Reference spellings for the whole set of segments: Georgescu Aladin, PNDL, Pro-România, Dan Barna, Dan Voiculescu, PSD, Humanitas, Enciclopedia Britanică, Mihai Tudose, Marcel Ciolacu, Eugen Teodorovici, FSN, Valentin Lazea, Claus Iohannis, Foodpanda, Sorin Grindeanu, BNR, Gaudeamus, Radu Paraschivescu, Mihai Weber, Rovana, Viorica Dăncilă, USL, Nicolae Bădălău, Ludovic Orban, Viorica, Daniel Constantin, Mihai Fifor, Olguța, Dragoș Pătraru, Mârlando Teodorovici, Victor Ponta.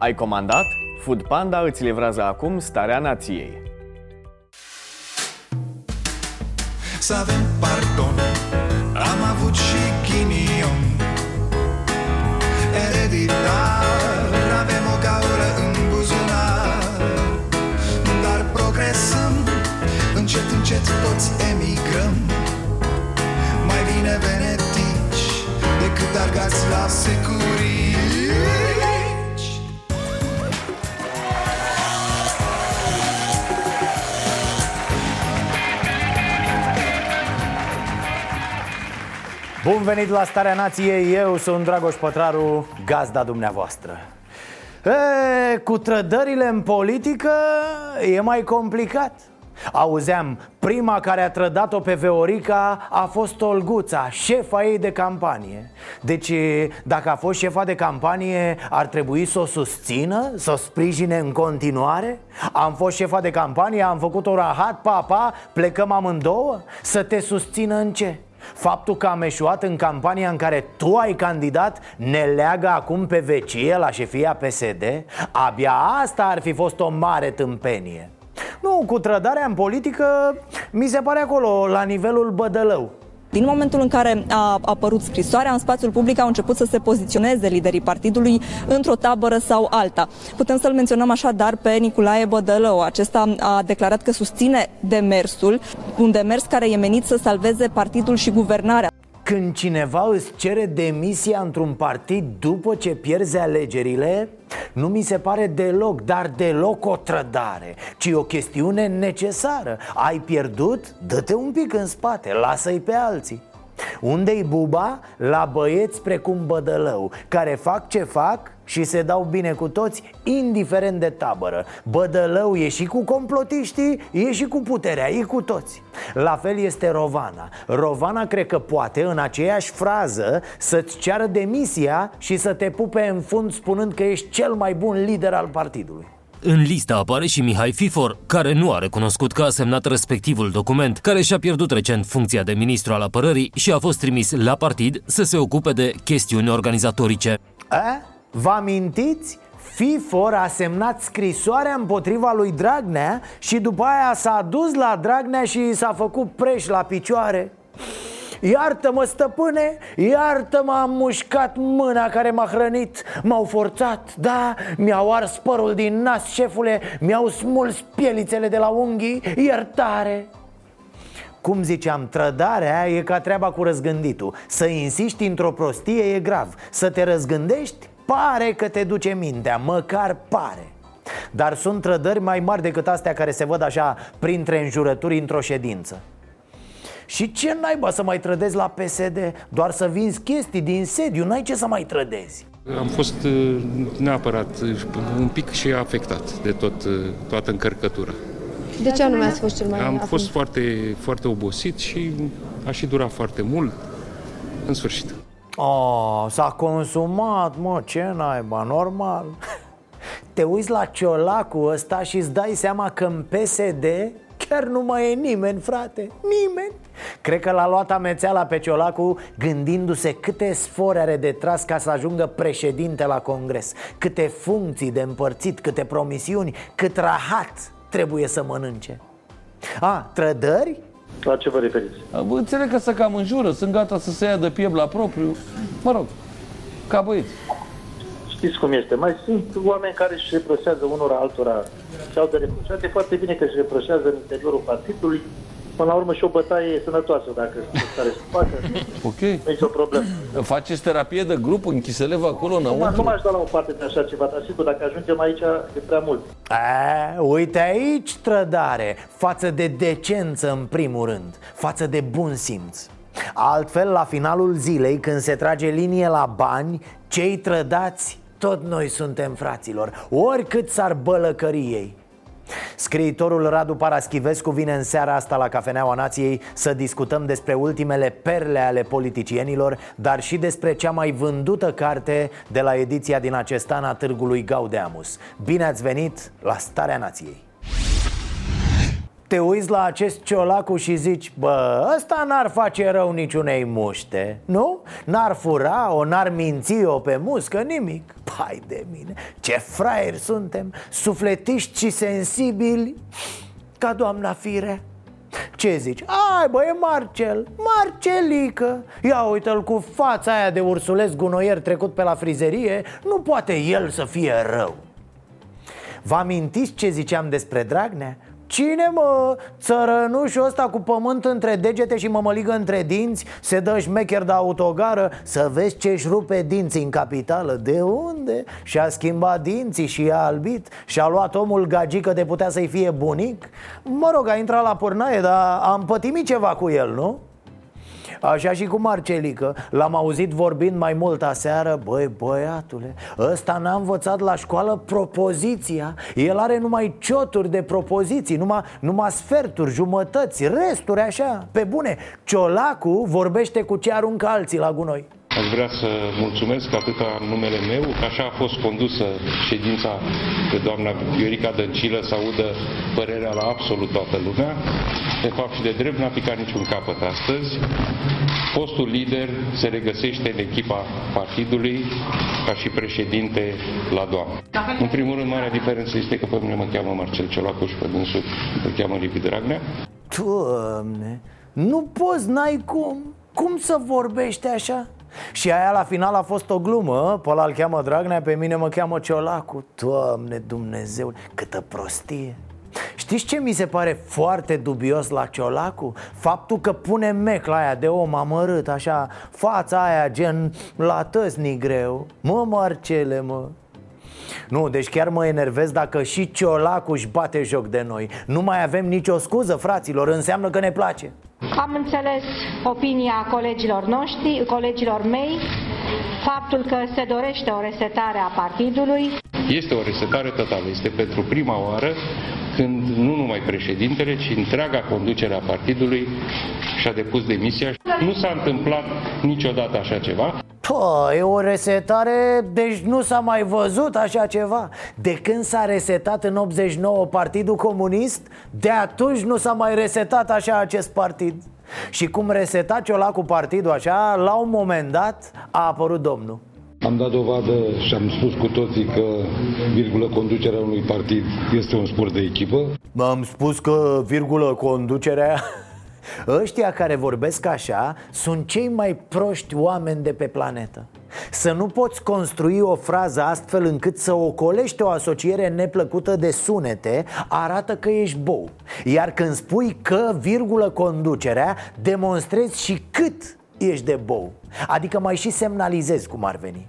Ai comandat? Foodpanda îți livrează acum starea nației. Să avem pardon, am avut și ghinion. Ereditar, avem o gaură în buzunar. Dar progresăm, încet, încet toți emigrăm. Mai bine venetici decât argați la securici. Bun venit la Starea Nației, eu sunt Dragoș Pătraru, gazda dumneavoastră. Cu trădările în politică e mai complicat. Auzeam, prima care a trădat-o pe Viorica a fost Olguța, șefa ei de campanie. Deci, dacă a fost șefa de campanie, ar trebui să o susțină, să o sprijine în continuare? Am fost șefa de campanie, am făcut-o rahat, pa, plecăm amândouă? Să te susțină în ce? Faptul că am eșuat în campania în care tu ai candidat ne leagă acum pe vecie la șefia PSD? Abia asta ar fi fost o mare tâmpenie. Nu, cu trădarea în politică mi se pare acolo, la nivelul Bădălău. Din momentul în care a apărut scrisoarea, în spațiul public au început să se poziționeze liderii partidului într-o tabără sau alta. Putem să-l menționăm așadar pe Nicolae Bădălău. Acesta a declarat că susține demersul, un demers care e menit să salveze partidul și guvernarea. Când cineva îți cere demisia într-un partid după ce pierzi alegerile, nu mi se pare deloc, dar deloc o trădare, ci o chestiune necesară. Ai pierdut? Dă-te un pic în spate, lasă-i pe alții. Unde-i buba? La băieți precum Bădălău, care fac ce fac și se dau bine cu toți, indiferent de tabără. Bădălău e și cu complotiștii, e și cu puterea, e cu toți. La fel este Rovana. Rovana cred că poate, în aceeași frază, să-ți ceară demisia și să te pupe în fund spunând că ești cel mai bun lider al partidului. În listă apare și Mihai Fifor, care nu a recunoscut că a semnat respectivul document, care și-a pierdut recent funcția de ministru al apărării și a fost trimis la partid să se ocupe de chestiuni organizatorice. Vă amintiți? Fifor a semnat scrisoarea împotriva lui Dragnea și după aia s-a dus la Dragnea și s-a făcut preș la picioare. Iartă-mă, stăpâne, iartă-mă, am mușcat mâna care m-a hrănit. M-au forțat, da, mi-au ars părul din nas, șefule, mi-au smuls pielițele de la unghii, iertare. Cum ziceam, trădarea e ca treaba cu răzgânditul. Să insiști într-o prostie e grav, să te răzgândești pare că te duce mintea, măcar pare. Dar sunt trădări mai mari decât astea care se văd așa printre înjurături într-o ședință. Și ce naiba să mai trădezi la PSD? Doar să vinzi chestii din sediu, n-ai ce să mai trădezi. Am fost neapărat un pic și afectat de toată încărcătura. De ce anume ați fost cel mai afectat? Am fost foarte, foarte obosit și a și durat foarte mult. În sfârșit. S-a consumat, mă, ce naiba, normal. Te uiți la Ciolacu ăsta și îți dai seama că în PSD chiar nu mai e nimeni, frate, nimeni. Cred că l-a luat amețeala pe Ciolacu, gândindu-se câte sfori are de tras ca să ajungă președinte la Congres, câte funcții de împărțit, câte promisiuni, cât rahat trebuie să mănânce. Trădări? La ce vă referiți? Înțeleg că se cam înjură, sunt gata să se ia de piept la propriu. Mă rog, ca băieți. Știți cum este, mai sunt oameni care își reproșează unora altora ce au de reproșat. E foarte bine că își reproșează în interiorul partidului. Până la urmă și o bătaie sănătoasă, dacă stare să facă. Ok. Nu e o problemă. Faceți terapie de grup în Chiseleva acolo înăuntru? Nu m-aș da la o parte de așa ceva, dar sigur, dacă ajungem aici, e prea mult. Uite aici trădare, față de decență în primul rând, față de bun simț. Altfel, la finalul zilei, când se trage linie la bani, cei trădați, tot noi suntem, fraților, oricât s-ar bălăcări ei. Scriitorul Radu Paraschivescu vine în seara asta la Cafeneaua Nației să discutăm despre ultimele perle ale politicienilor, dar și despre cea mai vândută carte de la ediția din acest an a Târgului Gaudeamus. Bine ați venit la Starea Nației! te uiți la acest Ciolacu și zici: bă, ăsta n-ar face rău niciunei muște, nu? N-ar fura-o, n-ar minți-o pe muscă, nimic. Pai de mine, ce fraieri suntem, sufletiști și sensibili ca doamna Firea. Ce zici? Ai, bă, e Marcel, Marcelică. Ia uite-l cu fața aia de ursuleț gunoier trecut pe la frizerie. Nu poate el să fie rău. Vă amintiți ce ziceam despre Dragnea? Cine, mă, țărănușul ăsta cu pământ între degete și mămăligă între dinți, se dă șmecher de autogară, să vezi ce-și rupe dinții în capitală. De unde? Și-a schimbat dinții și i-a albit. Și-a luat omul gagică de putea să-i fie bunic. Mă rog, a intrat la pornaie, dar am pătimit ceva cu el, nu? Așa și cu Marcelică, l-am auzit vorbind mai mult aseară. Băi, băiatule, ăsta n-a învățat la școală propoziția. El are numai cioturi de propoziții, numai sferturi, jumătăți, resturi așa, pe bune. Ciolacu vorbește cu ce aruncă alții la gunoi. Aș vrea să mulțumesc atâta în numele meu, că așa a fost condusă ședința de doamna Viorica Dăncilă, să audă părerea la absolut toată lumea. De fapt și de drept n-a picat niciun capăt astăzi. Postul lider se regăsește în echipa partidului ca și președinte la doamnă. În primul rând, marea diferență este că pe mine mă cheamă Marcel Ciolacu și pe dânsul mă cheamă Liviu Dragnea. Doamne, nu poți, n-ai cum. Cum să vorbești așa? Și aia la final a fost o glumă. Pe ăla îl cheamă Dragnea, pe mine mă cheamă Ciolacu. Doamne Dumnezeule, câtă prostie. Știți ce mi se pare foarte dubios la Ciolacu? Faptul că pune mecla aia de om amărât, așa, fața aia gen la tăsni greu. Mă, Marcele, mă. Nu, deci chiar mă enervez dacă și Ciolacu își bate joc de noi. Nu mai avem nicio scuză, fraților, înseamnă că ne place. Am înțeles opinia colegilor mei, faptul că se dorește o resetare a partidului. Este o resetare totală, este pentru prima oară când nu numai președintele, ci întreaga conducere a partidului și-a depus demisia. Nu s-a întâmplat niciodată așa ceva. Pă, e o resetare, deci nu s-a mai văzut așa ceva. De când s-a resetat în 89 Partidul Comunist, de atunci nu s-a mai resetat așa acest partid. Și cum reseta Ciolacu partidul așa, la un moment dat a apărut domnul. Am dat dovadă și am spus cu toții că, virgulă, conducerea unui partid este un sport de echipă. Am spus că, virgulă, conducerea... Ăștia care vorbesc așa sunt cei mai proști oameni de pe planetă. Să nu poți construi o frază astfel încât să ocolești o asociere neplăcută de sunete arată că ești bou. Iar când spui că, virgulă, conducerea, demonstrezi și cât ești de bou. Adică mai și semnalizezi cum ar veni.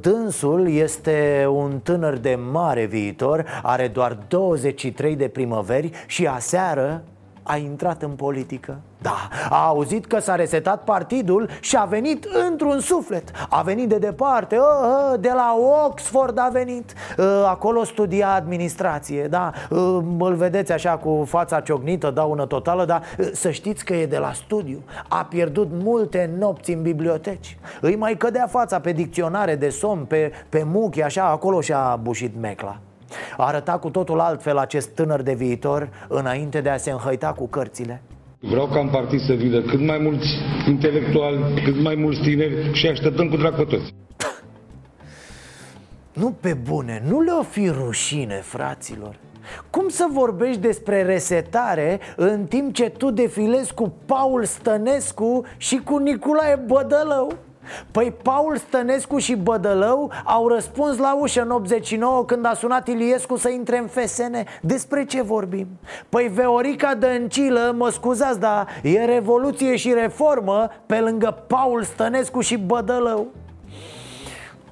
Dânsul este un tânăr de mare viitor, are doar 23 de primăveri și aseară a intrat în politică. Da, a auzit că s-a resetat partidul și a venit într-un suflet. A venit de departe, de la Oxford a venit. Acolo studia administrație, da. Îl vedeți așa cu fața ciocnită, daună totală, dar să știți că e de la studiu. A pierdut multe nopți în biblioteci. Îi mai cădea fața pe dicționare de somn, pe muchi, așa, acolo și-a bușit mecla. Arăta cu totul altfel acest tânăr de viitor înainte de a se înhăita cu cărțile. Vreau ca în partid să vină cât mai mulți intelectuali, cât mai mulți tineri și așteptăm cu drag pe toți. Nu, pe bune, nu le-o fi rușine, fraților. Cum să vorbești despre resetare în timp ce tu defilezi cu Paul Stănescu și cu Nicolae Bădălău? Păi Paul Stănescu și Bădălău au răspuns la ușă în 89 când a sunat Iliescu să intre în FSN. Despre ce vorbim? Păi Viorica Dăncilă, mă scuzați, dar e revoluție și reformă pe lângă Paul Stănescu și Bădălău.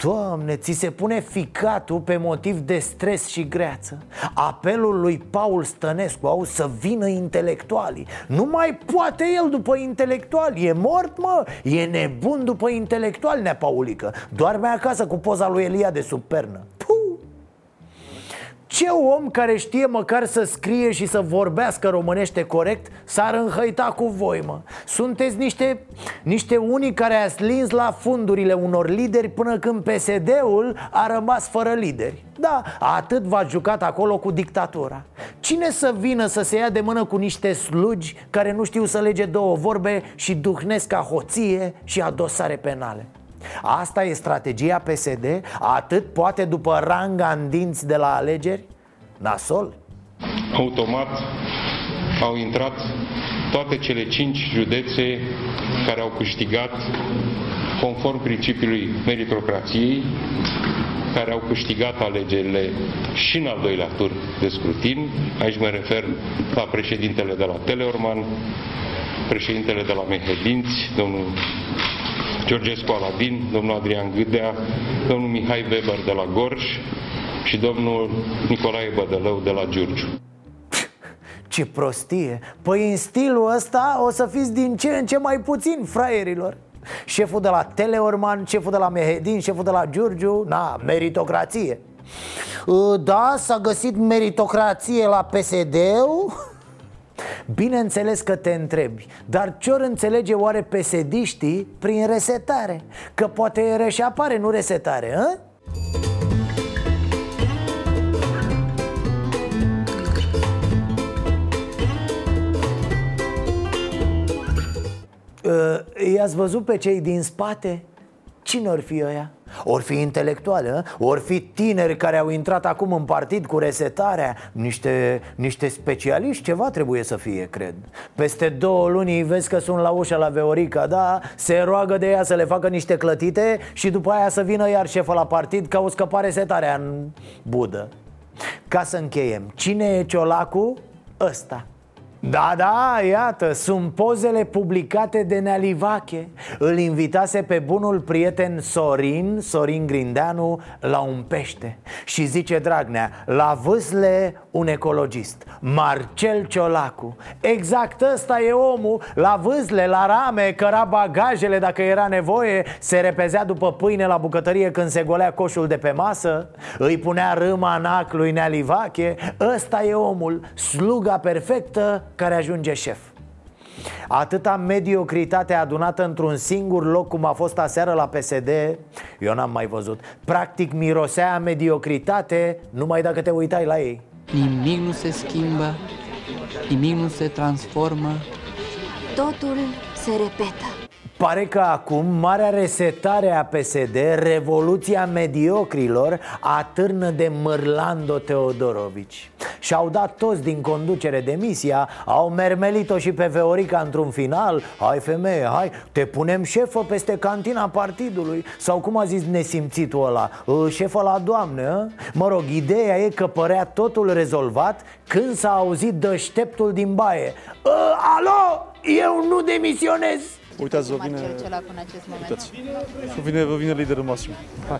Doamne, ți se pune ficatul pe motiv de stres și greață. Apelul lui Paul Stănescu, au să vină intelectualii. Nu mai poate el după intelectuali, e mort, mă, e nebun după intelectuali, nea Paulică. Doarme acasă cu poza lui Eliade sub pernă. Ce om care știe măcar să scrie și să vorbească românește corect s-ar înhăita cu voi, mă? Sunteți niște unii care ați lins la fundurile unor lideri până când PSD-ul a rămas fără lideri. Da, atât v-ați jucat acolo cu dictatura. Cine să vină să se ia de mână cu niște slugi care nu știu să lege două vorbe și duhnesc ca hoție și adosare penale? Asta e strategia PSD? Atât poate după ranga în dinți de la alegeri? Nasol? Automat au intrat toate cele 5 județe care au câștigat, conform principiului meritocrației, care au câștigat alegerile și în al doilea tur de scrutin. Aici mă refer la președintele de la Teleorman, președintele de la Mehedinți, domnul Georgescu Aladin, domnul Adrian Gâdea, domnul Mihai Weber de la Gorj și domnul Nicolae Bădălău de la Giurgiu. Ce prostie! Păi în stilul ăsta o să fiți din ce în ce mai puțin, fraierilor. Șeful de la Teleorman, șeful de la Mehedin, șeful de la Giurgiu, na, meritocrație. Da, s-a găsit meritocrație la PSD-ul? Bineînțeles că te întrebi, dar ce-or înțelege oare pesediștii prin resetare? Că poate reșapare, nu resetare, hă? I-ați văzut pe cei din spate? Cine or fi ăia? Or fi intelectuali, or fi tineri care au intrat acum în partid cu resetarea. Niște specialiști ceva trebuie să fie, cred. Peste 2 luni vezi că sunt la ușa la Viorica, da? Se roagă de ea să le facă niște clătite și după aia să vină iar șefă la partid că au scăpat resetarea în budă. Ca să încheiem, cine e Ciolacu? Ăsta. Da, da, iată, sunt pozele publicate de Nealivache. Îl invitase pe bunul prieten Sorin Grindeanu, la un pește. Și zice Dragnea, la vâsle un ecologist, Marcel Ciolacu. Exact ăsta e omul, la vâsle, la rame, căra bagajele dacă era nevoie, se repezea după pâine la bucătărie când se golea coșul de pe masă, îi punea râma în ac lui Nealivache. Ăsta e omul, sluga perfectă care ajunge șef. Atâta mediocritate adunată într-un singur loc cum a fost aseară la PSD, eu n-am mai văzut. Practic mirosea mediocritate numai dacă te uitai la ei. Nimic nu se schimbă, nimic nu se transformă, totul se repetă. Pare că acum marea resetare a PSD, revoluția mediocrilor, atârnă de Mârlando Teodorovici. Și-au dat toți din conducere demisia, au mermelit-o și pe Viorica într-un final. Hai femeie, hai, te punem șefă peste cantina partidului. Sau cum a zis nesimțitul ăla, șefă la doamne. Mă rog, ideea e că părea totul rezolvat când s-a auzit deșteptul din baie: alo, eu nu demisionez. Uitați, vă vine liderul maxim. Hai.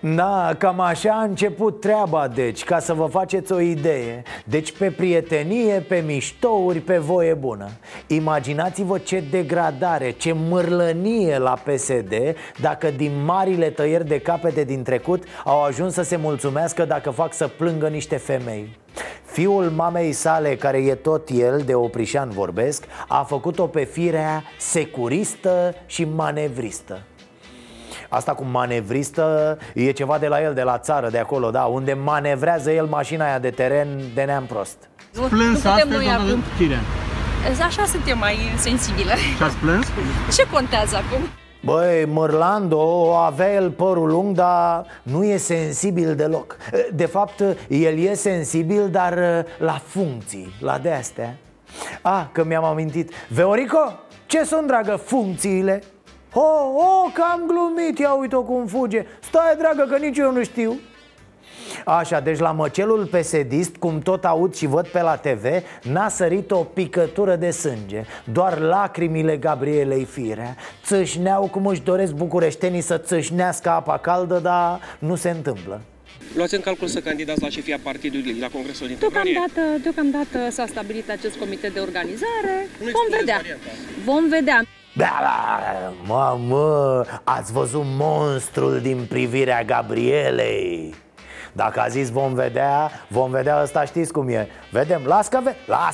Na, cam așa a început treaba, deci, ca să vă faceți o idee. Deci pe prietenie, pe miștouri, pe voie bună. Imaginați-vă ce degradare, ce mârlănie la PSD, dacă din marile tăieri de capete din trecut au ajuns să se mulțumească dacă fac să plângă niște femei. Fiul mamei sale, care e tot el, de oprișan vorbesc, a făcut-o pe Firea securistă și manevristă. Asta cu manevristă e ceva de la el, de la țară, de acolo, da, unde manevrează el mașina aia de teren de neam prost. Plâns astăzi, domnul Firea? Așa suntem mai sensibile. Și ați plâns? Ce contează acum? Băi, Mârlando avea el părul lung, dar nu e sensibil deloc. De fapt, el e sensibil, dar la funcții, la de-astea. Ah, că mi-am amintit. Viorico, ce sunt, dragă, funcțiile? Oh, că am glumit, ia uite-o cum fuge. Stai, dragă, că nici eu nu știu. Așa, deci la măcelul pesedist, cum tot aud și văd pe la TV, n-a sărit o picătură de sânge. Doar lacrimile Gabrielei Firea. Țâșneau cum își doresc bucureștenii să țâșnească apa caldă, dar nu se întâmplă. Luați în calcul să candidați la șefia partidului la congresul din februarie? Deocamdată s-a stabilit acest comitet de organizare. Vom vedea. Mamă, ați văzut monstrul din privirea Gabrielei? Dacă a zis vom vedea, vom vedea, ăsta știți cum e. Vedem, las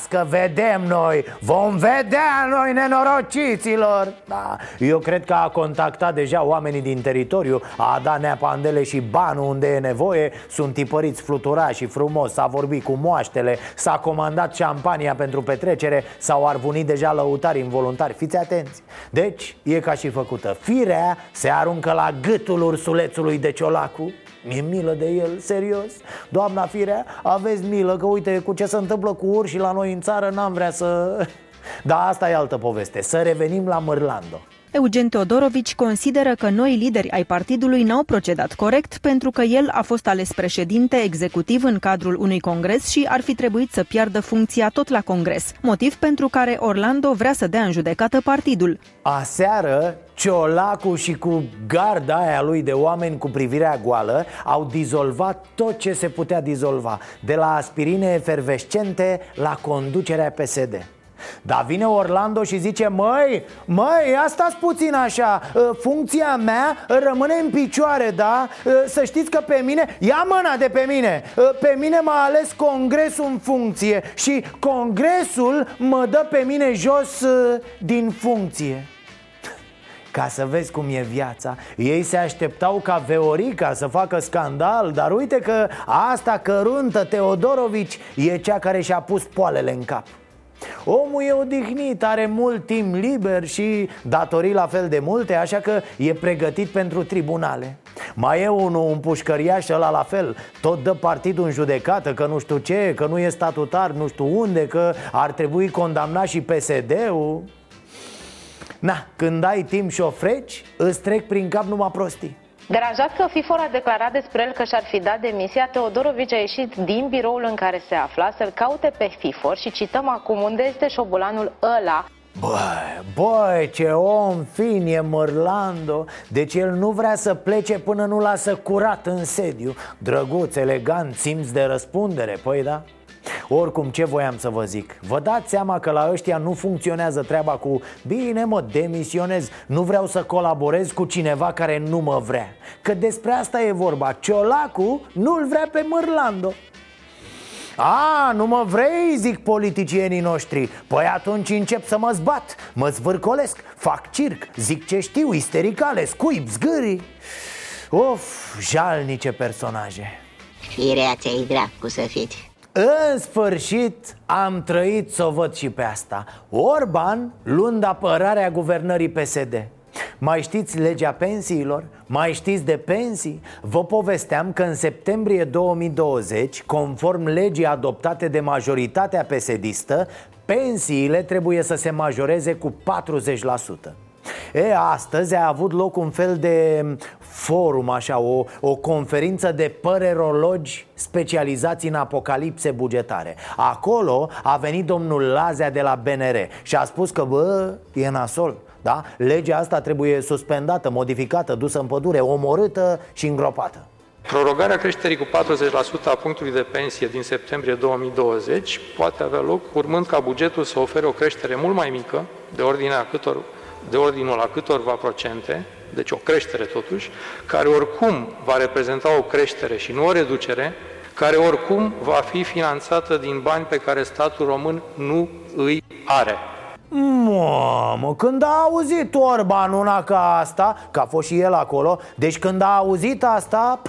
că vedem noi. Vom vedea noi, nenorociților, da. Eu cred că a contactat deja oamenii din teritoriu. A dat neapandele și banul unde e nevoie. Sunt tipăriți fluturași frumos. S-a vorbit cu moaștele. S-a comandat șampania pentru petrecere. S-au arvunit deja lăutari involuntari. Fiți atenți. Deci, e ca și făcută. Firea se aruncă la gâtul ursulețului de Ciolacu. Mi-e milă de el, serios. Doamna Firea, aveți milă că uite cu ce se întâmplă cu urși la noi în țară, n-am vrea să... Dar asta e altă poveste. Să revenim la Mârlando. Eugen Teodorovici consideră că noi lideri ai partidului n-au procedat corect pentru că el a fost ales președinte executiv în cadrul unui congres și ar fi trebuit să piardă funcția tot la congres, motiv pentru care Orlando vrea să dea în judecată partidul. Aseară, Ciolacu și cu garda aia lui de oameni cu privirea goală au dizolvat tot ce se putea dizolva, de la aspirine efervescente la conducerea PSD. Dar vine Orlando și zice: Măi, asta-s puțin așa. Funcția mea rămâne în picioare, da? Să știți că pe mine... Ia mâna de pe mine. Pe mine m-a ales congresul în funcție și congresul mă dă pe mine jos din funcție. Ca să vezi cum e viața. Ei se așteptau ca Viorica să facă scandal, dar uite că asta căruntă Teodorovici e cea care și-a pus poalele în cap. Omul e odihnit, are mult timp liber și datorii la fel de multe, așa că e pregătit pentru tribunale. Mai e unul, un pușcăriaș, ăla la fel, tot dă partidul în judecată, că nu știu ce, că nu e statutar, nu știu unde, că ar trebui condamnat și PSD-ul. Na, când ai timp și o freci, îți trec prin cap numai prostii. Deranjat că Fifor a declarat despre el că și-ar fi dat demisia, Teodorovici a ieșit din biroul în care se afla să-l caute pe Fifor și cităm acum: unde este șobolanul ăla? Băi, ce om fin e Mârlando. Deci el nu vrea să plece până nu lasă curat în sediu. Drăguț, elegant, simț de răspundere, păi da. Oricum, ce voiam să vă zic? Vă dați seama că la ăștia nu funcționează treaba cu: bine mă, demisionez, nu vreau să colaborez cu cineva care nu mă vrea. Că despre asta e vorba. Ciolacu nu-l vrea pe Mârlando. A, nu mă vrei, zic politicienii noștri. Păi atunci încep să mă zbat, mă zvârcolesc, fac circ, zic ce știu, istericale, scuip, zgârii. Of, jalnice personaje. Firea ți-ai dracu să fiți. În sfârșit am trăit să o văd și pe asta. Orban luând apărarea guvernării PSD. Mai știți legea pensiilor? Mai știți de pensii? Vă povesteam că în septembrie 2020, conform legii adoptate de majoritatea PSD-istă, pensiile trebuie să se majoreze cu 40%. E, astăzi a avut loc un fel de forum, așa, o conferință de părerologi specializați în apocalipse bugetare. Acolo a venit domnul Lazea de la BNR și a spus că, bă, e nasol, da? Legea asta trebuie suspendată, modificată, dusă în pădure, omorâtă și îngropată. Prorogarea creșterii cu 40% a punctului de pensie din septembrie 2020 poate avea loc urmând ca bugetul să ofere o creștere mult mai mică, de ordinul la câtorva procente, deci o creștere totuși, care oricum va reprezenta o creștere și nu o reducere, care oricum va fi finanțată din bani pe care statul român nu îi are. Mamă, când a auzit Orban una ca asta, că a fost și el acolo, deci când a auzit asta,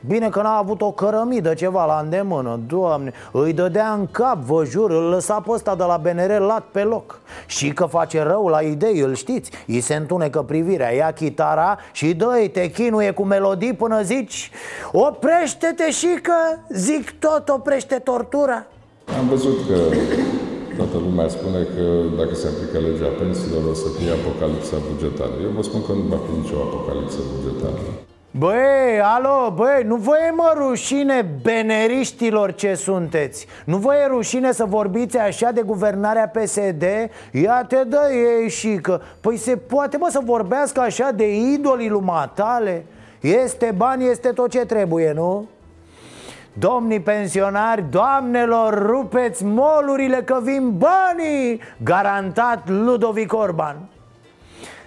bine că n-a avut o cărămidă ceva la îndemână, Doamne, îi dădea în cap, vă jur, îl lăsa pe ăsta de la BNR lat pe loc. Și că face rău la idei, îl știți, îi se întunecă privirea, ia chitara și dă-i, te chinuie cu melodii până zici: oprește-te și că, zic tot, oprește tortura. Am văzut că toată lumea spune că dacă se aplică legea pensiilor o să fie apocalipsa bugetară. Eu vă spun că nu va fi nicio apocalipsă bugetară. Băi, alo, băi, nu vă e mă rușine, beneriștilor ce sunteți? Nu vă e rușine să vorbiți așa de guvernarea PSD? Ia te dă ei și că... Păi se poate, mă, să vorbească așa de idolii lui matale? Este bani, este tot ce trebuie, nu? Domnii pensionari, doamnelor, rupeți molurile că vin banii! Garantat Ludovic Orban.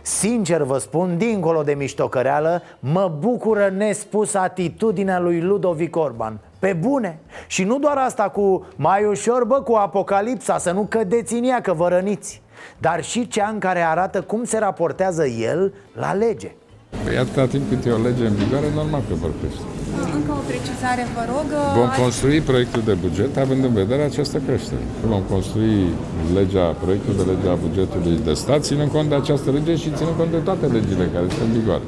Sincer vă spun, dincolo de miștocăreală, mă bucură nespus atitudinea lui Ludovic Orban. Pe bune. Și nu doar asta cu mai ușor, bă, cu apocalipsa, să nu cădeți în ea că vă răniți, dar și cea în care arată cum se raportează el la lege. Păi atâta timp cât e o lege în vigoare, normal că vorbește. Încă o precizare, vă rog. Vom construi proiectul de buget având în vedere această creștere. Vom construi proiectul de lege a bugetului de stat, ținând cont de această lege și ținând cont de toate legile care sunt în vigoare.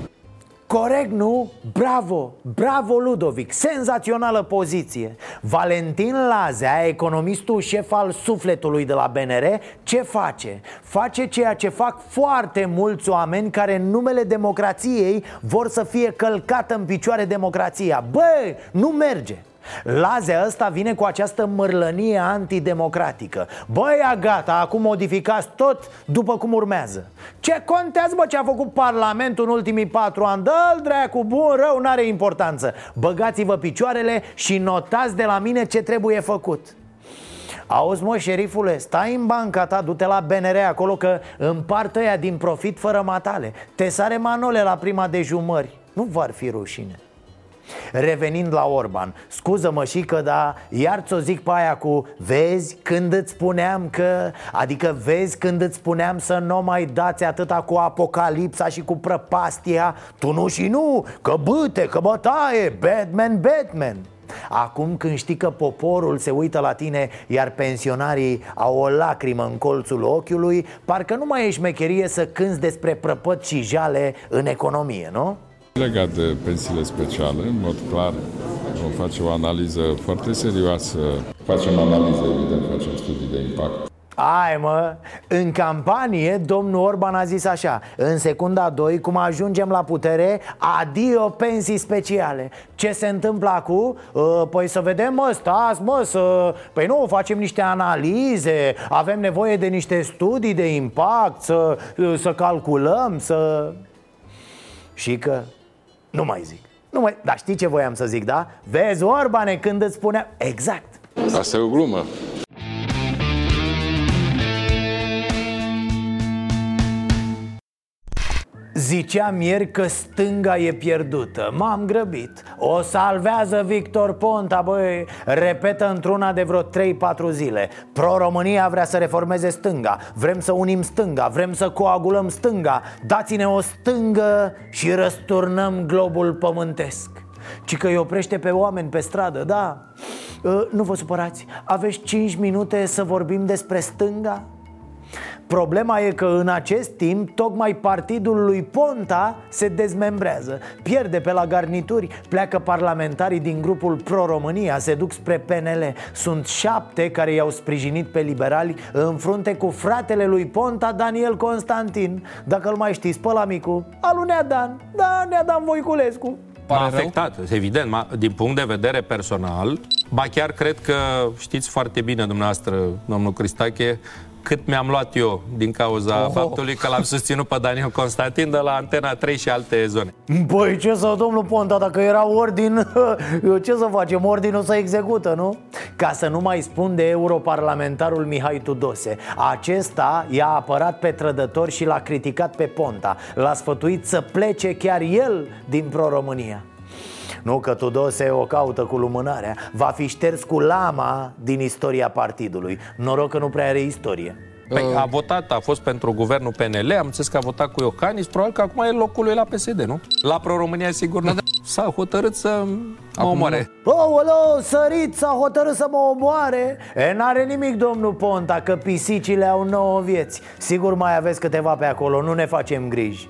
Corect, nu? Bravo! Bravo, Ludovic! Senzațională poziție! Valentin Lazea, economistul șef al sufletului de la BNR, ce face? Face ceea ce fac foarte mulți oameni care în numele democrației vor să fie călcată în picioare democrația. Bă, nu merge! Lazea ăsta vine cu această mârlănie antidemocratică. Băia, gata, acum modificați tot după cum urmează. Ce contează, bă, ce a făcut Parlamentul în ultimii 4 ani? Dă-l dracu, bun, rău, n-are importanță. Băgați-vă picioarele și notați de la mine ce trebuie făcut. Auzi, mă, șerifule, stai în banca ta, du-te la BNR acolo că împart ăia din profit fără matale. Te sare Manole la prima de jumări. Nu v-ar fi rușine. Revenind la Orban, scuză-mă și că, da, iar ți-o zic pe aia cu vezi când îți spuneam că... Adică vezi când îți spuneam să nu mai dați atâta cu apocalipsa și cu prăpastia. Tu nu și nu, că bâte, că bătaie, Batman, Batman. Acum când știi că poporul se uită la tine, iar pensionarii au o lacrimă în colțul ochiului, parcă nu mai e șmecherie să cânți despre prăpăt și jale în economie, nu? Legat de pensiile speciale, în mod clar, vom face o analiză foarte serioasă. Facem analiză, evident, facem studii de impact. Ai, mă, în campanie domnul Orban a zis așa: în secunda 2, cum ajungem la putere, adio pensii speciale. Ce se întâmplă acum? Păi să vedem, mă, stați, mă, să... Păi nu, facem niște analize, avem nevoie de niște studii de impact, să calculăm, să... Și că... Nu mai zic. Dar știi ce voiam să zic, da? Vezi, Orbane, când îți spunea... Exact. Asta e o glumă. Ziceam ieri că stânga e pierdută. M-am grăbit. O salvează Victor Ponta, băi. Repetă într-una de vreo 3-4 zile. Pro-România vrea să reformeze stânga. Vrem să unim stânga, vrem să coagulăm stânga. Dați-ne o stângă și răsturnăm globul pământesc. Ci că îi oprește pe oameni pe stradă, da. Nu vă supărați, aveți 5 minute să vorbim despre stânga? Problema e că în acest timp tocmai partidul lui Ponta se dezmembrează. Pierde pe la garnituri, pleacă parlamentarii din grupul Pro-România, se duc spre PNL. Sunt 7 care i-au sprijinit pe liberali, în frunte cu fratele lui Ponta, Daniel Constantin. Dacă îl mai știți pe ăla micu, al lui Dan, Dan Voiculescu. M-a afectat, evident, din punct de vedere personal. Ba chiar cred că știți foarte bine dumneavoastră, domnul Cristache, cât mi-am luat eu din cauza faptului că l-am susținut pe Daniel Constantin de la Antena 3 și alte zone. Băi, ce să, domnul Ponta, dacă era ordin, ce să facem? Ordinul să execută, nu? Ca să nu mai spun de europarlamentarul Mihai Tudose. Acesta i-a apărat pe trădător și l-a criticat pe Ponta. L-a sfătuit să plece chiar el din Pro-România. Nu că Tudose o caută cu lumânarea. Va fi șters cu lama din istoria partidului. Noroc că nu prea are istorie. Păi a votat, a fost pentru guvernul PNL. Am înțeles că a votat cu Iohannis. Probabil că acum e locul lui la PSD, nu? La Pro-România, sigur, nu. S-a hotărât să mă omoare. Oolo, sărit, s-a hotărât să mă omoare. N-are nimic, domnul Ponta, că pisicile au 9 vieți. Sigur mai aveți câteva pe acolo, nu ne facem griji.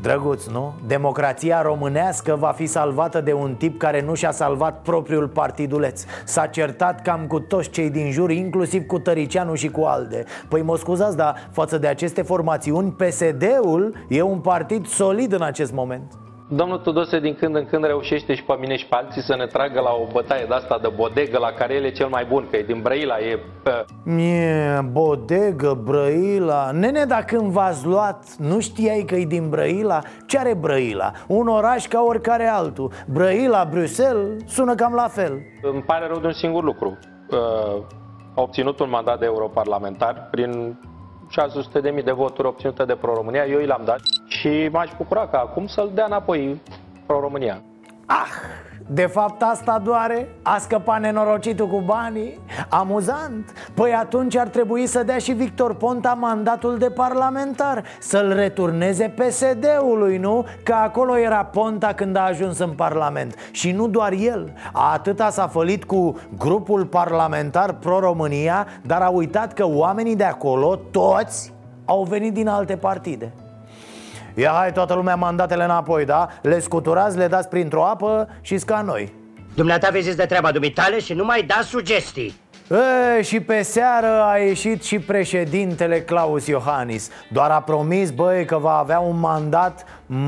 Drăguț, nu? Democrația românească va fi salvată de un tip care nu și-a salvat propriul partiduleț. S-a certat cam cu toți cei din jur, inclusiv cu Tăricianu și cu ALDE. Păi mă scuzați, dar față de aceste formațiuni, PSD-ul e un partid solid în acest moment. Domnul Tudose din când în când reușește și pe mine și pe alții să ne tragă la o bătaie de asta, de bodegă, la care el e cel mai bun, că e din Brăila, e... Bodegă, Brăila... Nene, dar când v-ați luat, nu știai că e din Brăila? Ce are Brăila? Un oraș ca oricare altul. Brăila, Bruxelles, sună cam la fel. Îmi pare rău de un singur lucru. A obținut un mandat de europarlamentar prin... 600.000 de voturi obținute de Pro-România, eu i l-am dat și m-aș bucura că acum să-l dea înapoi Pro-România. Ah, de fapt asta doare? A scăpat nenorocitul cu banii? Amuzant! Păi atunci ar trebui să dea și Victor Ponta mandatul de parlamentar, să-l returneze PSD-ului, nu? Că acolo era Ponta când a ajuns în parlament. Și nu doar el, atâta s-a fălit cu grupul parlamentar Pro-România, dar a uitat că oamenii de acolo, toți, au venit din alte partide. Ia hai toată lumea mandatele înapoi, da? Le scuturați, le dați printr-o apă și-s ca noi. Dumneata vezi de treaba dumitale și nu mai da sugestii. Și pe seară a ieșit și președintele Claus Iohannis. Doar a promis, băi, că va avea un mandat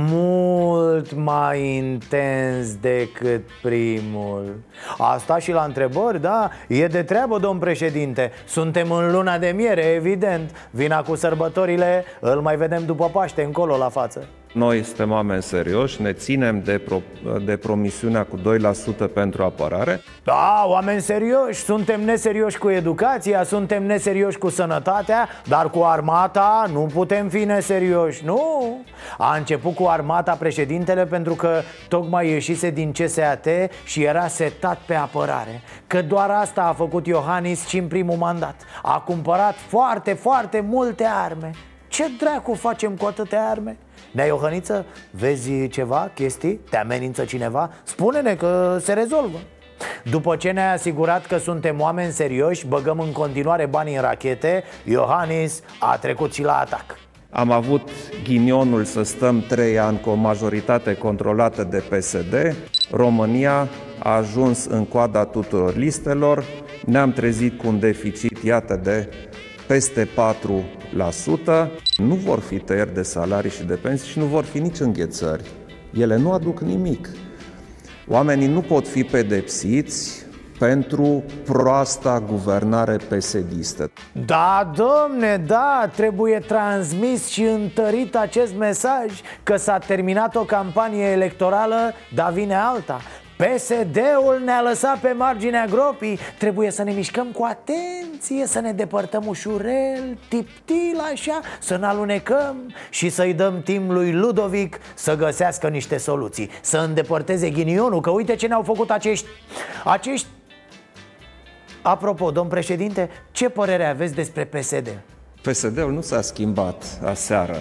mult mai intens decât primul. Asta și la întrebări, da? E de treabă, domn președinte. Suntem în luna de miere, evident. Vina cu sărbătorile îl mai vedem după Paște, încolo la față. Noi suntem oameni serioși, ne ținem de promisiunea cu 2% pentru apărare. Da, oameni serioși, suntem neserioși cu educația, suntem neserioși cu sănătatea, dar cu armata nu putem fi neserioși, nu? A început cu armata președintele pentru că tocmai ieșise din CSAT și era setat pe apărare. Că doar asta a făcut Iohannis și în primul mandat. A cumpărat foarte, foarte multe arme. Ce dracu facem cu atâtea arme? Nea Iohăniță, vezi ceva, chestii? Te amenință cineva? Spune-ne că se rezolvă. După ce ne-ai asigurat că suntem oameni serioși, băgăm în continuare banii în rachete, Iohannis a trecut și la atac. Am avut ghinionul să stăm 3 ani cu o majoritate controlată de PSD. România a ajuns în coada tuturor listelor. Ne-am trezit cu un deficit, iată, de peste 4%. Nu vor fi tăieri de salarii și de pensii și nu vor fi nici înghețări. Ele nu aduc nimic. Oamenii nu pot fi pedepsiți pentru proasta guvernare PSD-istă. Da, domne, da, trebuie transmis și întărit acest mesaj că s-a terminat o campanie electorală, dar vine alta. PSD-ul ne-a lăsat pe marginea gropii. Trebuie să ne mișcăm cu atenție, să ne depărtăm ușurel, tiptil așa, să ne alunecăm și să-i dăm timp lui Ludovic să găsească niște soluții, să îndepărteze ghinionul, că uite ce ne-au făcut acești. Apropo, domn președinte, ce părere aveți despre PSD? PSD-ul nu s-a schimbat aseară,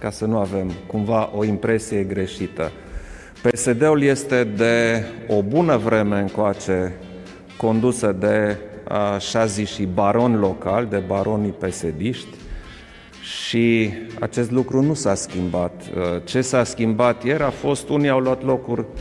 ca să nu avem cumva o impresie greșită. PSD-ul este de o bună vreme încoace condusă de șazi și baroni locali, de baronii PSD-iști și acest lucru nu s-a schimbat. Ce s-a schimbat ieri a fost unii au luat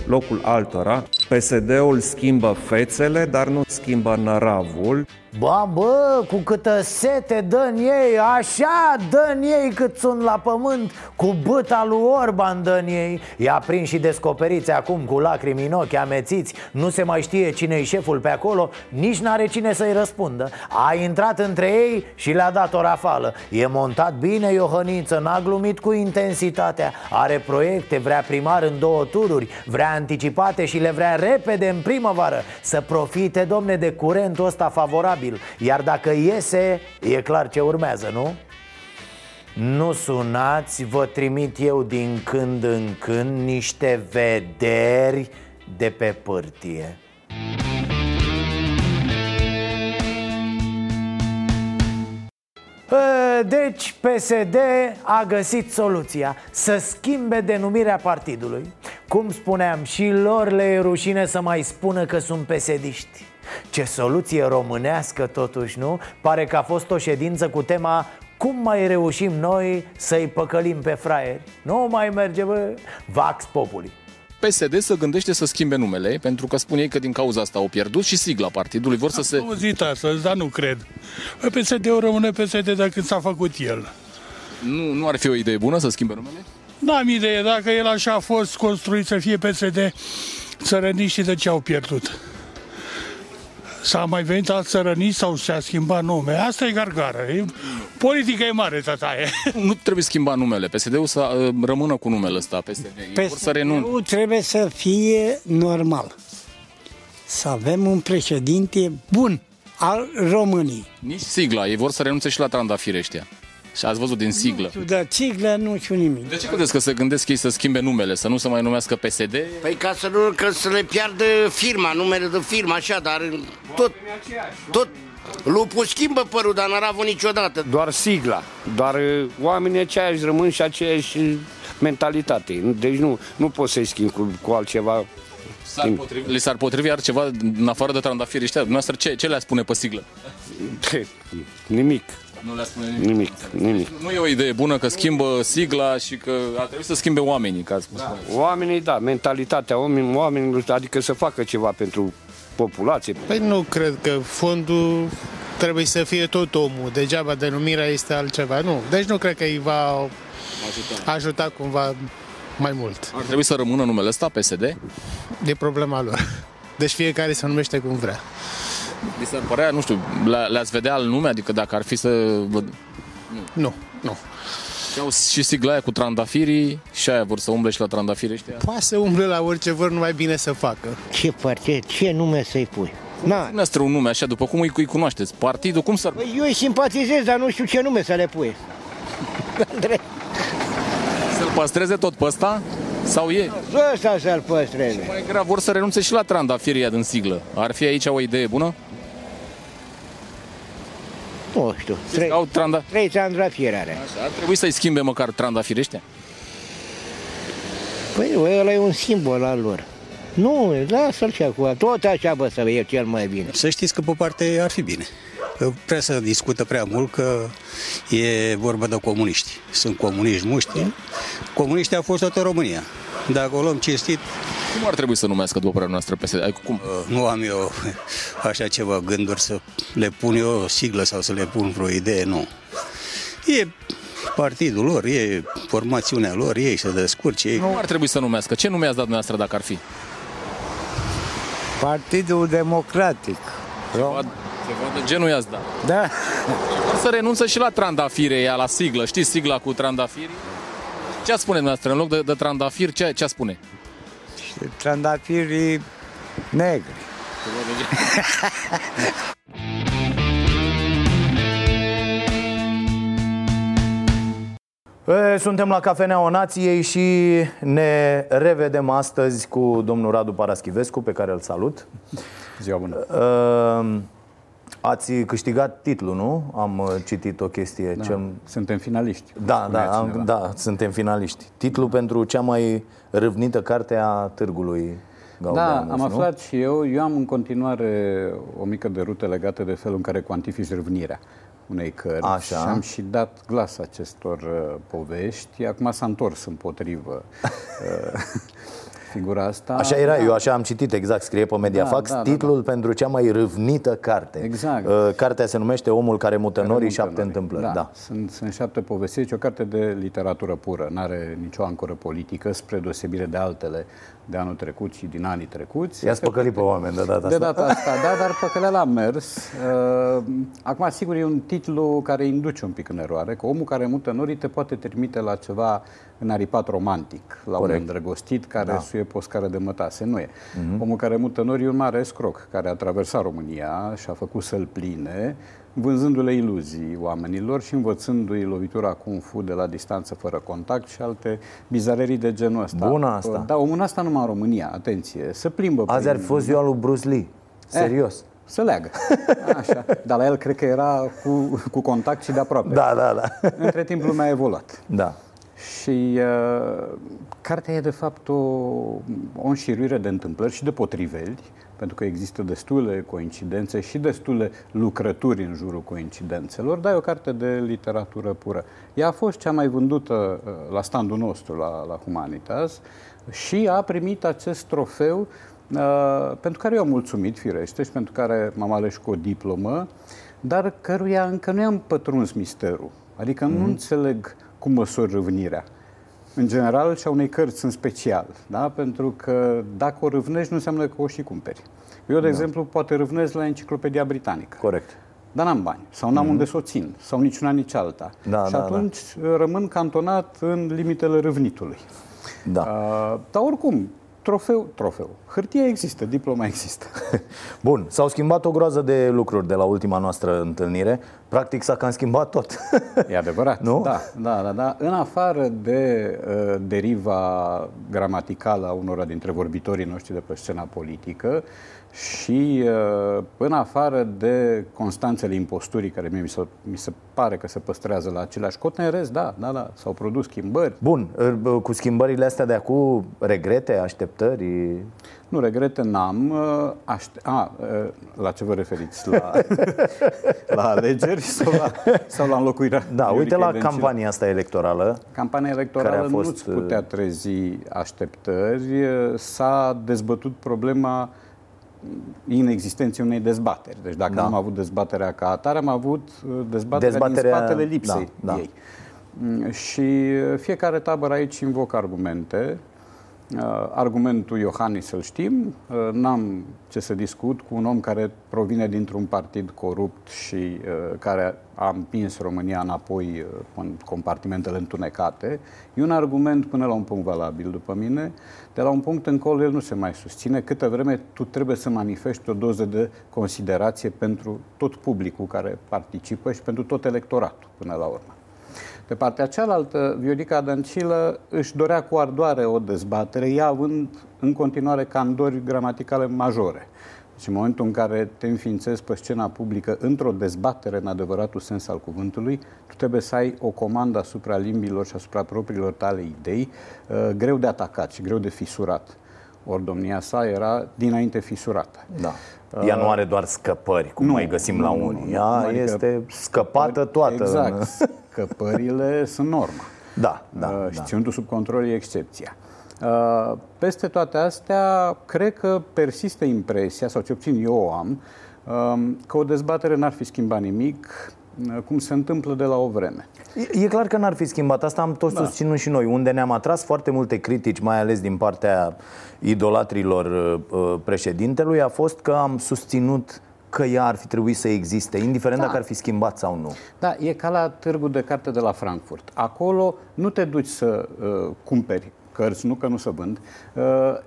locul altora. PSD-ul schimbă fețele, dar nu schimbă năravul. Ba, bă, cu câtă sete dă-n ei, așa dă-n ei cât sunt la pământ, cu bâta lui Orban dă-n ei. I-a prins și descoperiți acum cu lacrimi în ochi amețiți, nu se mai știe cine-i șeful pe acolo, nici n-are cine să-i răspundă. A intrat între ei și le-a dat o rafală. E montat bine Iohăniță, n-a glumit cu intensitatea, are proiecte, vrea primar în 2 tururi, vrea anticipate și le vrea repede în primăvară, să profite, domne, de curentul ăsta favorabil. Iar dacă iese, e clar ce urmează, nu? Nu sunați, vă trimit eu din când în când niște vederi de pe pârtie. Deci PSD a găsit soluția: să schimbe denumirea partidului. Cum spuneam, și lor le e rușine să mai spună că sunt PSD-iști. Ce soluție românească totuși, nu? Pare că a fost o ședință cu tema cum mai reușim noi să-i păcălim pe fraieri. Nu mai merge, bă, Vax Populi. PSD se gândește să schimbe numele, pentru că spune ei că din cauza asta au pierdut și sigla partidului. Vor să se... Am auzit astăzi, dar nu cred. PSD-ul rămâne PSD dacă s-a făcut el. Nu ar fi o idee bună să schimbe numele? N-am idee, dacă el așa a fost construit să fie PSD, țărăniștii de ce au pierdut? S-a mai venit alți țărăniști sau s-a schimbat nume? Asta e gargară. Politica e mare, tataie. Nu trebuie schimba numele. PSD-ul să rămână cu numele ăsta. PSD-ul trebuie să fie normal. Să avem un președinte bun al României. Nici sigla. Ei vor să renunțe și la trandafireștia. Și ați văzut din siglă. Nu știu, da, sigla nu știu nimic. De ce credeți că se gândesc ei să schimbe numele, să nu se mai numească PSD? Păi ca să nu, că să le piardă firma, numele de firmă, așa, dar tot lupul schimbă părul, dar n-ar avut niciodată. Doar sigla, doar oamenii aceiași rămân și aceeași mentalitate. Deci nu poți să-i schimbi cu altceva. Li s-ar potrivi altceva în afară de trandafiri ăștia? Dumneavoastră ce le-a spune pe siglă? Nimic. Nu le spune nimic. Nu e o idee bună că schimbă sigla și că ar trebui să schimbe oamenii, ca spus. Da. Oamenii, da, mentalitatea oamenilor, adică să facă ceva pentru populație. Păi nu cred că fondul trebuie să fie tot omul, degeaba denumirea este altceva, nu. Deci nu cred că îi va ajuta cumva mai mult. Ar trebui să rămână numele ăsta, PSD? E problema lor. Deci fiecare se numește cum vrea. Vi s-ar părea, nu știu, le-ați vedea al nume? Adică dacă ar fi să... Nu. Și sigla aia cu trandafirii, și aia vor să umble și la trandafirii ăștia? Poate să umble la orice vor, numai bine să facă. Ce partid, ce nume să-i pui? Dumneavoastră un nume așa, după cum îi cunoașteți, partidul, cum s-ar... Păi eu îi simpatizez, dar nu știu ce nume să le pui. Să-l păstreze tot pe ăsta? Sau e? Ăsta să-l păstreze. Și mai grav, vor să renunțe și la trandafiria din siglă. Ar fi aici o idee bună? Nu știu. Trei trandafiri are. Ar trebui să-i schimbe măcar trandafiri ăștia? Păi ăla e un simbol al lor. Nu, lasă-l și acolo. Tot așa, bă, să e cel mai bine. Să știți că pe parte ar fi bine. Prea să discută prea mult că e vorba de comuniști. Sunt comuniști muști. Comuniștii au fost toată România. Dacă o luăm cinstit... Cum ar trebui să numească după părerea noastră PSD? Adică cum? Nu am eu așa ceva gânduri să le pun eu o siglă sau să le pun vreo idee, nu. E partidul lor, e formațiunea lor, ei se descurce. Ei... Nu ar trebui să numească. Ce nume ați dat dumneavoastră dacă ar fi? Partidul Democratic. Ceva de genul i-ați dat. Da. Vor să renunță și la trandafire, ea, la siglă. Știți sigla cu trandafiri? Ce ați spune dumneavoastră? În loc de trandafiri, ce ați spune? Trandafiri negri. Suntem la Cafeneaua Nației și ne revedem astăzi cu domnul Radu Paraschivescu, pe care îl salut. Ziua bună. Ați câștigat titlul, nu? Am citit o chestie. Da, suntem finaliști. Da, suntem finaliști. Titlul pentru cea mai râvnită carte a Târgului Gaudeamus. Da, am aflat și eu. Eu am în continuare o mică derută legată de felul în care cuantifici râvnirea unei cărți. Așa. Și am și dat glas acestor povești. Acum s-a întors împotrivă. Figura asta. Așa era, da. Eu așa am citit, exact, scrie pe Mediafax, titlul pentru cea mai râvnită carte. Exact. Cartea se numește Omul care mută norii, 7 întâmplări. Da. Sunt 7 povestiri, o carte de literatură pură, n-are nicio ancoră politică, spre deosebire de altele de anul trecut și din anii trecuți. I-ați păcălit pe oameni de data asta. De data asta, da, dar păcăleala a mers. Acum, sigur, e un titlu care induce un pic în eroare, că omul care mută norii te poate trimite la ceva înaripat romantic, la un îndrăgostit care suie pe o scară de mătase. Nu e. Omul care mută norii e un mare escroc care a traversat România și a făcut să-l pline, vânzându-le iluzii oamenilor și învățându-i lovitura Kung Fu de la distanță fără contact și alte bizarerii de genul ăsta. Bună asta. Da, omul ăsta numai în România, atenție, se plimbă. Azi ar fi fost ziua lui Bruce Lee, serios. Să leagă. Așa. Dar la el cred că era cu contact și de aproape. Da. Între timp lumea a evoluat. Da. Și cartea e de fapt o înșiruire de întâmplări și de potriveli, pentru că există destule coincidențe și destule lucrături în jurul coincidențelor, dar e o carte de literatură pură. Ea a fost cea mai vândută la standul nostru, la Humanitas, și a primit acest trofeu pentru care eu am mulțumit, firește, și pentru care m-am ales cu o diplomă, dar căruia încă nu i-am pătruns misterul. Adică nu înțeleg cum măsori râvnirea. În general și a unei cărți în special, da? Pentru că dacă o râvnești nu înseamnă că o și cumperi. Eu, de exemplu, poate râvnesc la Enciclopedia Britanică. Corect. Dar n-am bani, sau n-am unde să o țin, sau nici una, nici alta. Da, și atunci rămân cantonat în limitele râvnitului. Da. Dar oricum, trofeu. Hârtia există, diploma există. Bun, s-au schimbat o groază de lucruri de la ultima noastră întâlnire. Practic s-a cam schimbat tot. E adevărat, nu? Da. În afară de deriva gramaticală a unora dintre vorbitorii noștri de pe scena politică și în afară de constanțele imposturii care mie mi se pare că se păstrează la același cot, în rest, da, s-au produs schimbări. Bun, cu schimbările astea de acum, regrete, așteptări? Nu, regrete n-am. La ce vă referiți? La alegeri sau la înlocuirea? Da, uite la campania asta electorală. Campania electorală nu-ți putea trezi așteptări. S-a dezbătut problema inexistenții unei dezbateri. Deci dacă nu am avut dezbaterea ca atare, am avut dezbaterea din spatele lipsei ei. Și fiecare tabără aici invocă argumente. Argumentul Iohannis îl știm, n-am ce să discut cu un om care provine dintr-un partid corupt și care a împins România înapoi în compartimentele întunecate. E un argument până la un punct valabil, după mine. De la un punct încolo el nu se mai susține. Câtă vreme tu trebuie să manifesti o doză de considerație pentru tot publicul care participă și pentru tot electoratul până la urmă. Pe partea cealaltă, Viorica Dăncilă își dorea cu ardoare o dezbatere, ea având în continuare candori gramaticale majore. Și în momentul în care te înființezi pe scena publică într-o dezbatere în adevăratul sens al cuvântului, tu trebuie să ai o comandă asupra limbilor și asupra propriilor tale idei, greu de atacat și greu de fisurat. Ori domnia sa era dinainte fisurată. Da. Ea nu are doar scăpări, cum mai găsim la unii. Ea este scăpată toată. Exact. Scăpările sunt norma. Da. Și ținutul sub control e excepția. Peste toate astea, cred că persistă impresia, sau ce obțin eu o am, că o dezbatere n-ar fi schimbat nimic, cum se întâmplă de la o vreme. E clar că n-ar fi schimbat. Asta am tot susținut și noi. Unde ne-am atras foarte multe critici, mai ales din partea idolatrilor președintelui, a fost că am susținut că ea ar fi trebuit să existe, indiferent dacă ar fi schimbat sau nu. Da, e ca la târgul de carte de la Frankfurt. Acolo nu te duci să cumperi cărți, nu că nu se vând,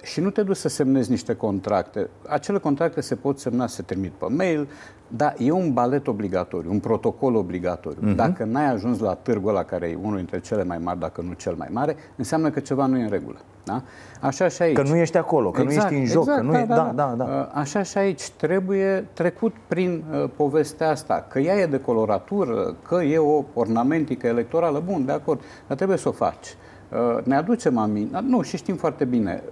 și nu te duci să semnezi niște contracte. Acele contracte se pot semna, se trimit pe mail, dar e un balet obligatoriu, un protocol obligatoriu. Dacă n-ai ajuns la târgul ăla care e unul dintre cele mai mari, dacă nu cel mai mare, înseamnă că ceva nu e în regulă. Da? Așa și aici. Că nu ești acolo, că nu ești în joc. Exact, că nu e... Da. Așa și aici. Trebuie trecut prin povestea asta. Că ea e de coloratură, că e o ornamentică electorală, bun, de acord, dar trebuie să o faci. Ne aducem aminte, nu, și știm foarte bine,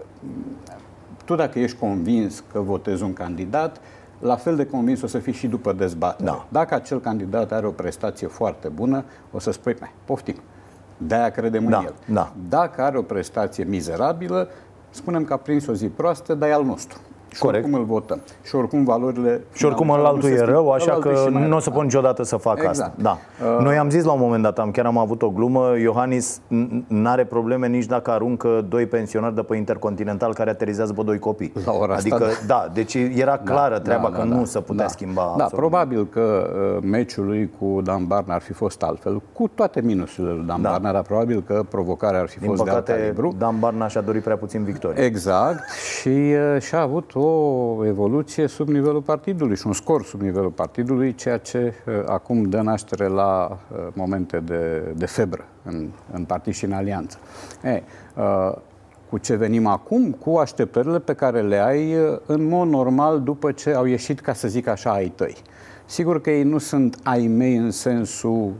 tu dacă ești convins că votezi un candidat, la fel de convins o să fii și după dezbatere. Da. Dacă acel candidat are o prestație foarte bună, o să spui, poftim, de-aia credem în el. Da. Dacă are o prestație mizerabilă, spunem că a prins o zi proastă, dar e al nostru. Și oricum îl votăm. Și oricum valorile... Și oricum ălaltul e rău, așa că nu o să pot niciodată să fac asta. Da. Noi am zis la un moment dat, chiar am avut o glumă, Iohannis n-are probleme nici dacă aruncă doi pensionari de pe Intercontinental care aterizează pe doi copii. La ora adică, asta, deci era clară treaba că nu se putea schimba. Da, probabil că meciul lui cu Dan Barna ar fi fost altfel, cu toate minusurile lui Dan Barna, dar probabil că provocarea ar fi fost de alt calibru. Din păcate, Dan Barna și-a dorit prea puțin victorie. Exact. Și a avut o evoluție sub nivelul partidului și un scor sub nivelul partidului, ceea ce acum dă naștere la momente de febră în partid și în alianță. Cu ce venim acum? Cu așteptările pe care le ai în mod normal după ce au ieșit, ca să zic așa, ai tăi. Sigur că ei nu sunt ai mei în sensul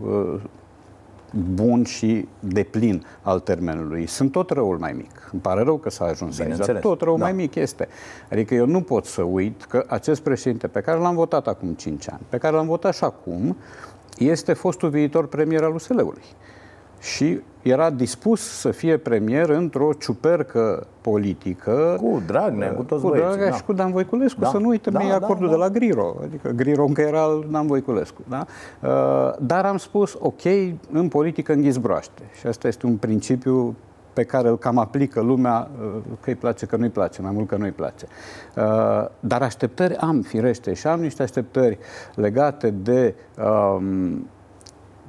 bun și deplin al termenului. Sunt tot răul mai mic. Îmi pare rău că s-a ajuns aici, dar tot răul mai mic este. Adică eu nu pot să uit că acest președinte pe care l-am votat acum 5 ani, pe care l-am votat și acum, este fostul viitor premier al USL-ului. Și era dispus să fie premier într-o ciupercă politică cu Dragnea, cu toți băieții, și cu Dan Voiculescu, să nu uităm acordul de la Griro, adică Griro încă era al Dan Voiculescu, dar am spus, ok, în politică înghizbroaște, și asta este un principiu pe care îl cam aplică lumea, că îi place, că nu-i place, mai mult că nu-i place. Dar așteptări am, firește, și am niște așteptări legate de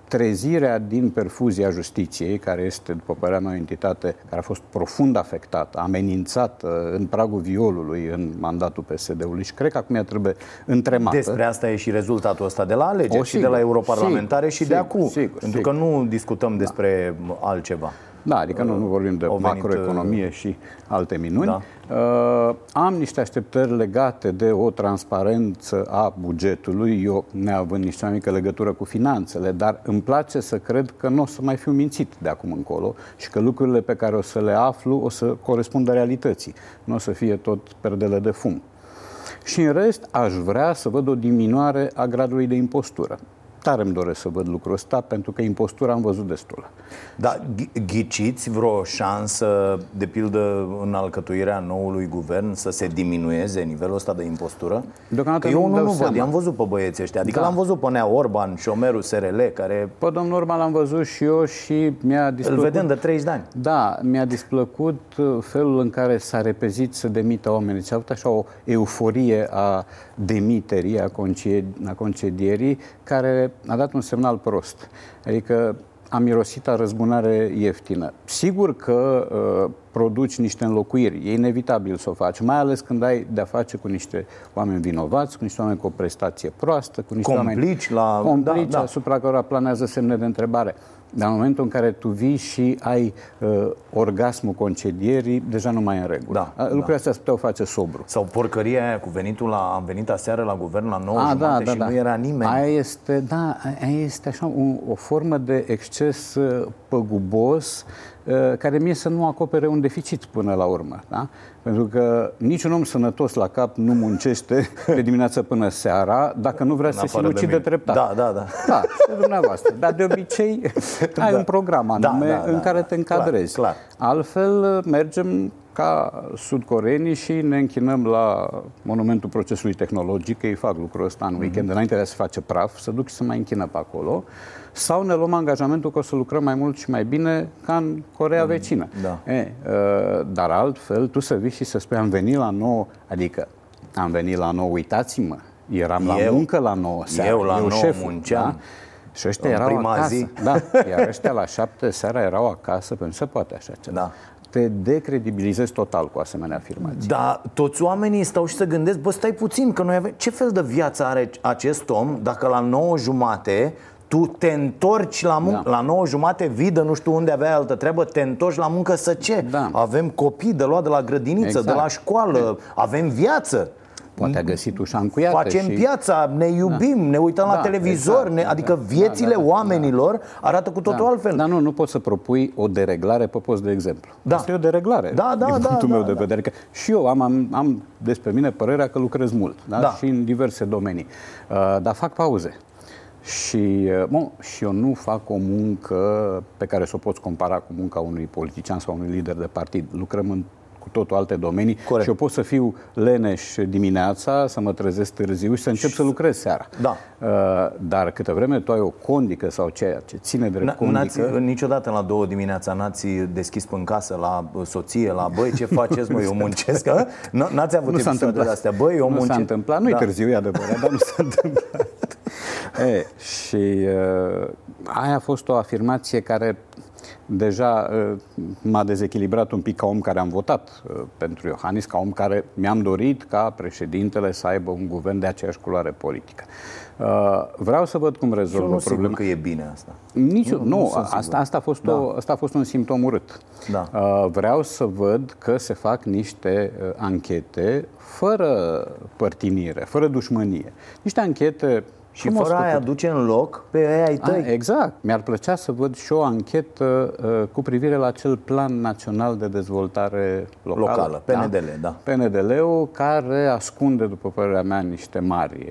trezirea din perfuzia justiției, care este, după părerea mea, o entitate care a fost profund afectată, amenințată în pragul violului în mandatul PSD-ului și cred că acum ea trebuie întremată. Despre asta e și rezultatul ăsta de la alegeri și de la europarlamentare și de acum, pentru că nu discutăm despre altceva. Da, adică nu vorbim de macroeconomie și alte minuni. Da. Am niște așteptări legate de o transparență a bugetului, eu neavând nici cea mică legătură cu finanțele, dar îmi place să cred că nu o să mai fiu mințit de acum încolo și că lucrurile pe care o să le aflu o să corespundă realității. Nu o să fie tot perdele de fum. Și în rest aș vrea să văd o diminuare a gradului de impostură. Tare îmi doresc să văd lucrul ăsta, pentru că impostura am văzut destul. Dar ghiciți vreo șansă, de pildă, în alcătuirea noului guvern să se diminueze nivelul ăsta de impostură? Deocamdată eu nu văd, i-am văzut pe băieții ăștia. Adică l-am văzut pe Nea Orban, șomerul SRL, care... Pe domnul Orban l-am văzut și eu și mi-a displăcut... Îl vedem de 30 de ani. Da, mi-a displăcut felul în care s-a repezit să demită oamenii. S-a avut așa o euforie a demiterii, a concedierii, care a dat un semnal prost. Adică a mirosit a răzbunare ieftină. Sigur că produci niște înlocuiri, e inevitabil să o faci, mai ales când ai de-a face cu niște oameni vinovați, cu niște oameni cu o prestație proastă, cu niște complici asupra cărora planează semne de întrebare. Dar în momentul în care tu vii și ai orgasmul concedierii, deja nu mai e în regulă. Da, lucrurile astea se puteau face sobru. Sau porcăria aia cu venitul la... Am venit aseară la guvern la 9:30 și nu era nimeni. Aia este așa o formă de exces păgubos care mie să nu acopere un deficit până la urmă. Da? Pentru că niciun om sănătos la cap nu muncește de dimineață până seara dacă nu vrea să se sinucidă treptat. Da, dumneavoastră. Dar de obicei ai un program anume în care te încadrezi. Clar. Altfel mergem ca sudcoreenii și ne închinăm la monumentul procesului tehnologic, că ei fac lucrul ăsta în weekend, înainte de a se face praf, să duc și să mai închină pe acolo, sau ne luăm angajamentul că o să lucrăm mai mult și mai bine ca în Coreea vecină. Da. Dar altfel, tu să vii și să spui, am venit la 9, uitați-mă, eram la muncă la 9 seara, eu șeful, munceam. Da? Și ăștia erau prima acasă. Zi. Da, iar ăștia la 7 seara erau acasă, pentru că se poate așa ceva. Da. Te decredibilizezi total cu asemenea afirmații. Da, toți oamenii stau și se gândesc, bă, stai puțin, că noi avem... Ce fel de viață are acest om dacă la 9:30 tu te întorci la muncă? Da. La 9:30 vidă, nu știu unde avea altă treabă, te întorci la muncă să ce? Da. Avem copii de luat de la grădiniță, de la școală, avem viață. Poate a găsit ușa încuiată. Facem piața, ne iubim, ne uităm la televizor, adică viețile oamenilor arată cu totul altfel. Dar nu poți să propui o dereglare pe post de exemplu. Asta e o dereglare, din punctul meu de vedere. Că și eu am despre mine părerea că lucrez mult, și în diverse domenii. Dar fac pauze. Și eu nu fac o muncă pe care să o poți compara cu munca unui politician sau unui lider de partid. Lucrăm în totul alte domenii. Corect. Și eu pot să fiu leneș dimineața, să mă trezesc târziu și să încep să lucrez seara. Da. Dar câtă vreme tu ai o condică sau ceea ce ține drept condică... Niciodată la 2 dimineața n-ați deschis până în casă la soție, la băi, ce faceți, mă, eu muncesc? N-ați avut episoade de astea? Băi, eu muncesc. Nu s-a întâmplat, nu-i târziu, e adevărat, dar nu s-a întâmplat. Și aia a fost o afirmație care... Deja m-a dezechilibrat un pic ca om care am votat pentru Iohannis, ca om care mi-am dorit ca președintele să aibă un guvern de aceeași culoare politică. Vreau să văd cum rezolvă problema. Că e bine asta. Asta a fost un simptom urât. Da. Vreau să văd că se fac niște anchete fără părtinire, fără dușmănie. Niște anchete... Și fără aia duce în loc pe aia-i tăi. Exact. Mi-ar plăcea să văd și o anchetă cu privire la acel plan național de dezvoltare locală. PNDL, PNDL-ul care ascunde, după părerea mea, niște mari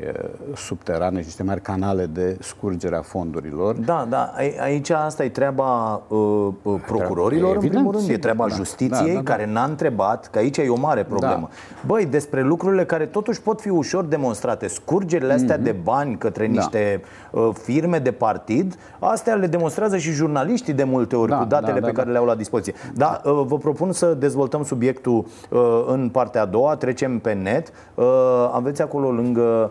subterane, niște mari canale de scurgere a fondurilor. Aici asta e treaba procurorilor, în primul rând. E treaba justiției, care n-a întrebat, că aici e o mare problemă. Băi, despre lucrurile care totuși pot fi ușor demonstrate, scurgerile astea de bani, că către niște firme de partid. Astea le demonstrează și jurnaliștii de multe ori, cu datele pe care le au la dispoziție. Dar vă propun să dezvoltăm subiectul în partea a doua. Trecem pe net. Aveți acolo lângă...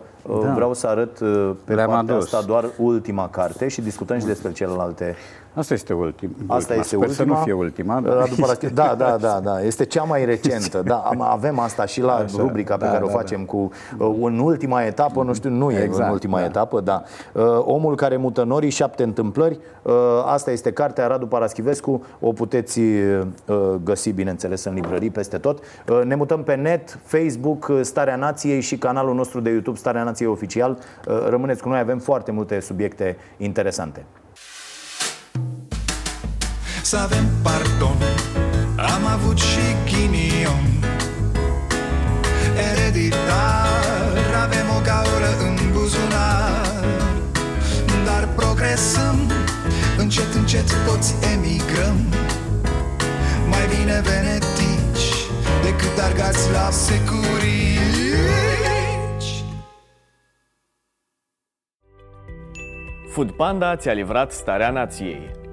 Vreau să arăt pe partea asta doar ultima carte și discutăm și despre celelalte. Asta este ultima. Sper să nu fie ultima. Da. Este cea mai recentă. Da, avem asta și la rubrica pe care o facem cu în ultima etapă, nu știu, nu e exact, în ultima etapă, da. Omul care mută norii, 7 întâmplări. Asta este cartea, Radu Paraschivescu. O puteți găsi, bineînțeles, în librării peste tot. Ne mutăm pe net, Facebook, Starea Nației și canalul nostru de YouTube, Starea Nației Oficial. Rămâneți cu noi, avem foarte multe subiecte interesante. Să avem pardon, am avut și ghinion, ereditar, avem o gaură în buzunar, dar progresăm, încet, încet toți emigrăm, mai bine venetici decât argați la securici. Foodpanda ți-a livrat Starea Nației.